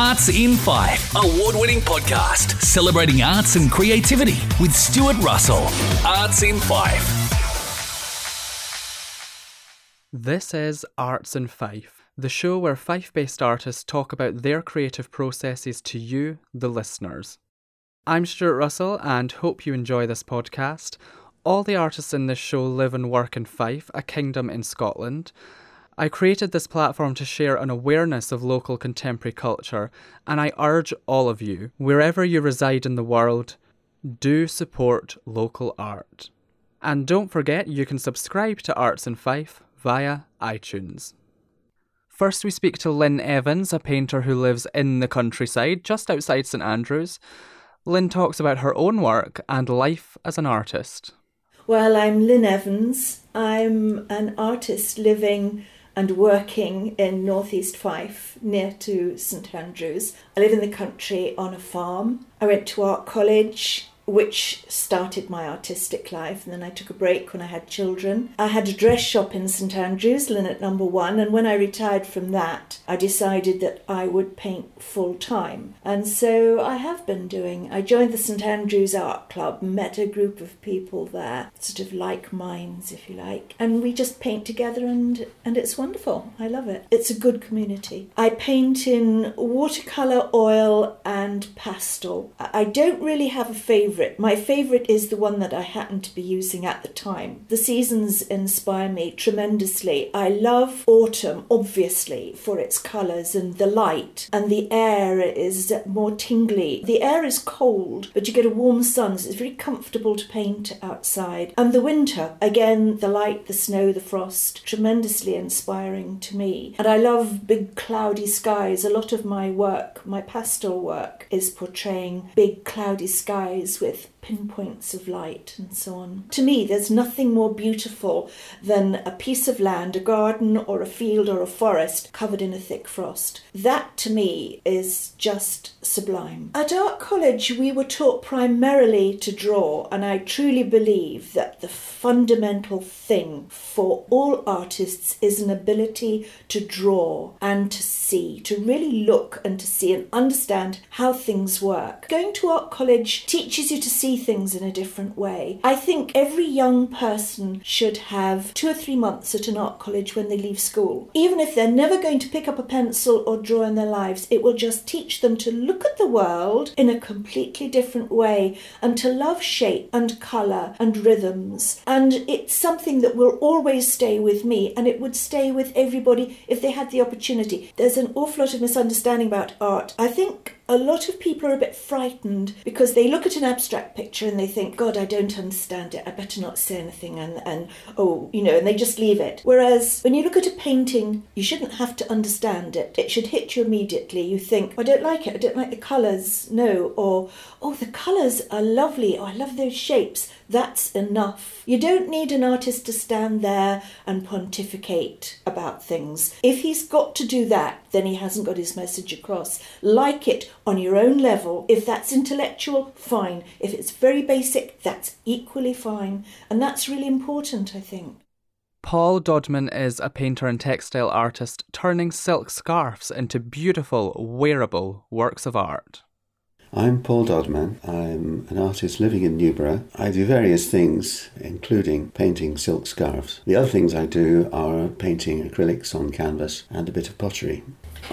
Arts in Fife, award-winning podcast celebrating arts and creativity with Stuart Russell. Arts in Fife. This is Arts in Fife, the show where Fife-based artists talk about their creative processes to you, the listeners. I'm Stuart Russell and hope you enjoy this podcast. All the artists in this show live and work in Fife, a kingdom in Scotland. I created this platform to share an awareness of local contemporary culture, and I urge all of you, wherever you reside in the world, do support local art. And don't forget, you can subscribe to Arts in Fife via iTunes. First, we speak to Lynne Evans, a painter who lives in the countryside, just outside St. Andrews. Lynne talks about her own work and life as an artist. Well, I'm Lynne Evans. I'm an artist living and working in northeast Fife, near to St. Andrews. I live in the country on a farm. I went to art college, which started my artistic life, and then I took a break when I had children. I had a dress shop in St. Andrews, Linnet Number 1, and when I retired from that, I decided that I would paint full-time. And so I have been doing. I joined the St. Andrews Art Club, met a group of people there, sort of like minds, if you like, and we just paint together, and it's wonderful. I love it. It's a good community. I paint in watercolour, oil, and pastel. I don't really have a favourite. My favourite is the one that I happened to be using at the time. The seasons inspire me tremendously. I love autumn, obviously, for its colours and the light, and the air is more tingly. The air is cold, but you get a warm sun, so it's very comfortable to paint outside. And the winter, again, the light, the snow, the frost, tremendously inspiring to me. And I love big cloudy skies. A lot of my work, my pastel work, is portraying big cloudy skies with pinpoints of light and so on. To me, there's nothing more beautiful than a piece of land, a garden or a field or a forest covered in a thick frost. That, to me, is just sublime. At art college, we were taught primarily to draw, and I truly believe that the fundamental thing for all artists is an ability to draw and to see, to really look and to see and understand how things work. Going to art college teaches you to see things in a different way. I think every young person should have 2 or 3 months at an art college when they leave school. Even if they're never going to pick up a pencil or draw in their lives, it will just teach them to look at the world in a completely different way and to love shape and colour and rhythms. And it's something that will always stay with me, and it would stay with everybody if they had the opportunity. There's an awful lot of misunderstanding about art. I think a lot of people are a bit frightened because they look at an abstract picture and they think, God, I don't understand it. I better not say anything and they just leave it. Whereas when you look at a painting, you shouldn't have to understand it. It should hit you immediately. You think, I don't like it. I don't like the colours. No. Or, oh, the colours are lovely. Oh, I love those shapes. That's enough. You don't need an artist to stand there and pontificate about things. If he's got to do that, then he hasn't got his message across. Like it on your own level. If that's intellectual, fine. If it's very basic, that's equally fine. And that's really important, I think. Paul Dodman is a painter and textile artist turning silk scarves into beautiful, wearable works of art. I'm Paul Dodman. I'm an artist living in Newburgh. I do various things, including painting silk scarves. The other things I do are painting acrylics on canvas and a bit of pottery.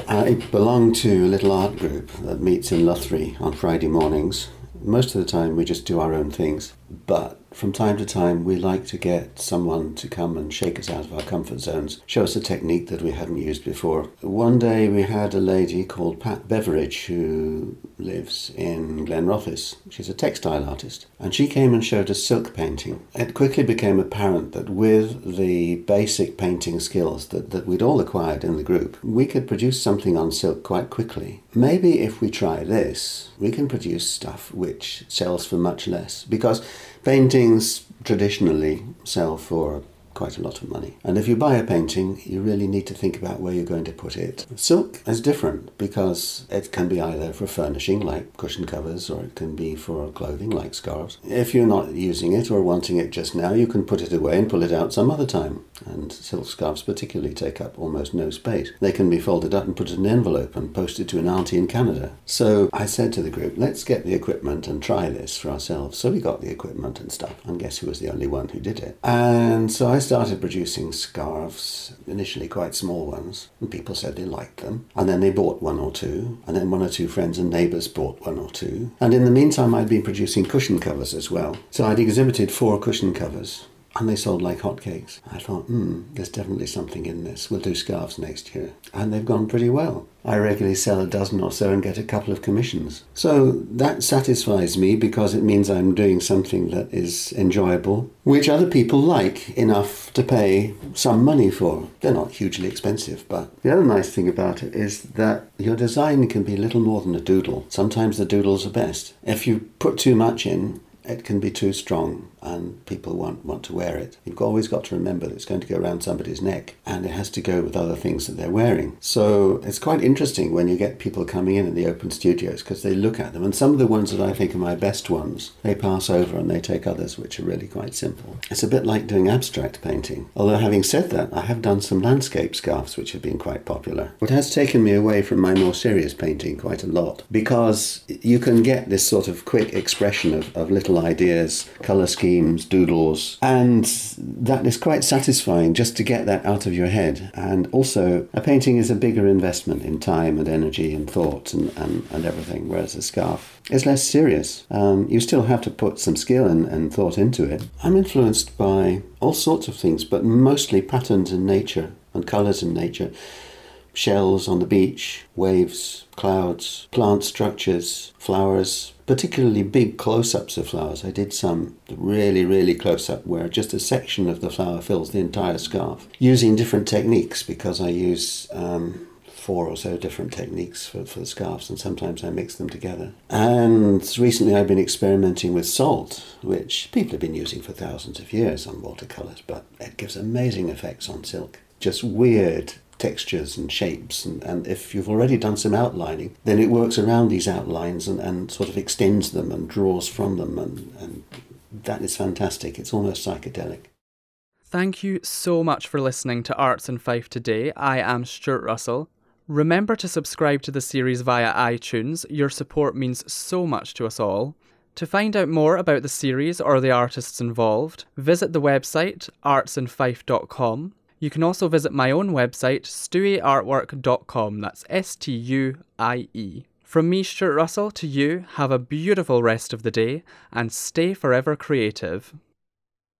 I belong to a little art group that meets in Luthrie on Friday mornings. Most of the time we just do our own things, but from time to time we like to get someone to come and shake us out of our comfort zones, show us a technique that we hadn't used before. One day we had a lady called Pat Beveridge who lives in Glenrothes. She's a textile artist, and she came and showed us silk painting. It quickly became apparent that with the basic painting skills that we'd all acquired in the group, we could produce something on silk quite quickly. Maybe if we try this, we can produce stuff which sells for much less, because paintings traditionally sell for quite a lot of money. And if you buy a painting, you really need to think about where you're going to put it. Silk is different because it can be either for furnishing, like cushion covers, or it can be for clothing, like scarves. If you're not using it or wanting it just now, you can put it away and pull it out some other time. And silk scarves particularly take up almost no space. They can be folded up and put in an envelope and posted to an auntie in Canada. So I said to the group, let's get the equipment and try this for ourselves. So we got the equipment and stuff, and guess who was the only one who did it? And so I started producing scarves, initially quite small ones, and people said they liked them. And then they bought one or two, and then one or two friends and neighbours bought one or two. And in the meantime, I'd been producing cushion covers as well. So I'd exhibited 4 cushion covers, and they sold like hotcakes. I thought, there's definitely something in this. We'll do scarves next year. And they've gone pretty well. I regularly sell a dozen or so and get a couple of commissions. So that satisfies me because it means I'm doing something that is enjoyable, which other people like enough to pay some money for. They're not hugely expensive, but the other nice thing about it is that your design can be little more than a doodle. Sometimes the doodles are best. If you put too much in, it can be too strong and people won't want to wear it. You've always got to remember that it's going to go around somebody's neck and it has to go with other things that they're wearing. So it's quite interesting when you get people coming in the open studios because they look at them, and some of the ones that I think are my best ones, they pass over and they take others which are really quite simple. It's a bit like doing abstract painting. Although having said that, I have done some landscape scarves which have been quite popular. It has taken me away from my more serious painting quite a lot because you can get this sort of quick expression of little ideas, colour schemes, doodles, and that is quite satisfying just to get that out of your head. And also, a painting is a bigger investment in time and energy and thought and everything, whereas a scarf is less serious. You still have to put some skill and thought into it. I'm influenced by all sorts of things, but mostly patterns in nature and colours in nature. Shells on the beach, waves, clouds, plant structures, flowers, particularly big close-ups of flowers. I did some really, really close-up where just a section of the flower fills the entire scarf, using different techniques because I use 4 or so different techniques for the scarves, and sometimes I mix them together. And recently I've been experimenting with salt, which people have been using for thousands of years on watercolours, but it gives amazing effects on silk. Just weird textures and shapes, and if you've already done some outlining, then it works around these outlines and sort of extends them and draws from them, and that is fantastic. It's almost psychedelic. Thank you so much for listening to Arts in Fife today. I am Stuart Russell. Remember to subscribe to the series via iTunes. Your support means so much to us all. To find out more about the series or the artists involved, visit the website artsinfife.com. You can also visit my own website, stuieartwork.com. That's S-T-U-I-E. From me, Stuart Russell, to you, have a beautiful rest of the day and stay forever creative.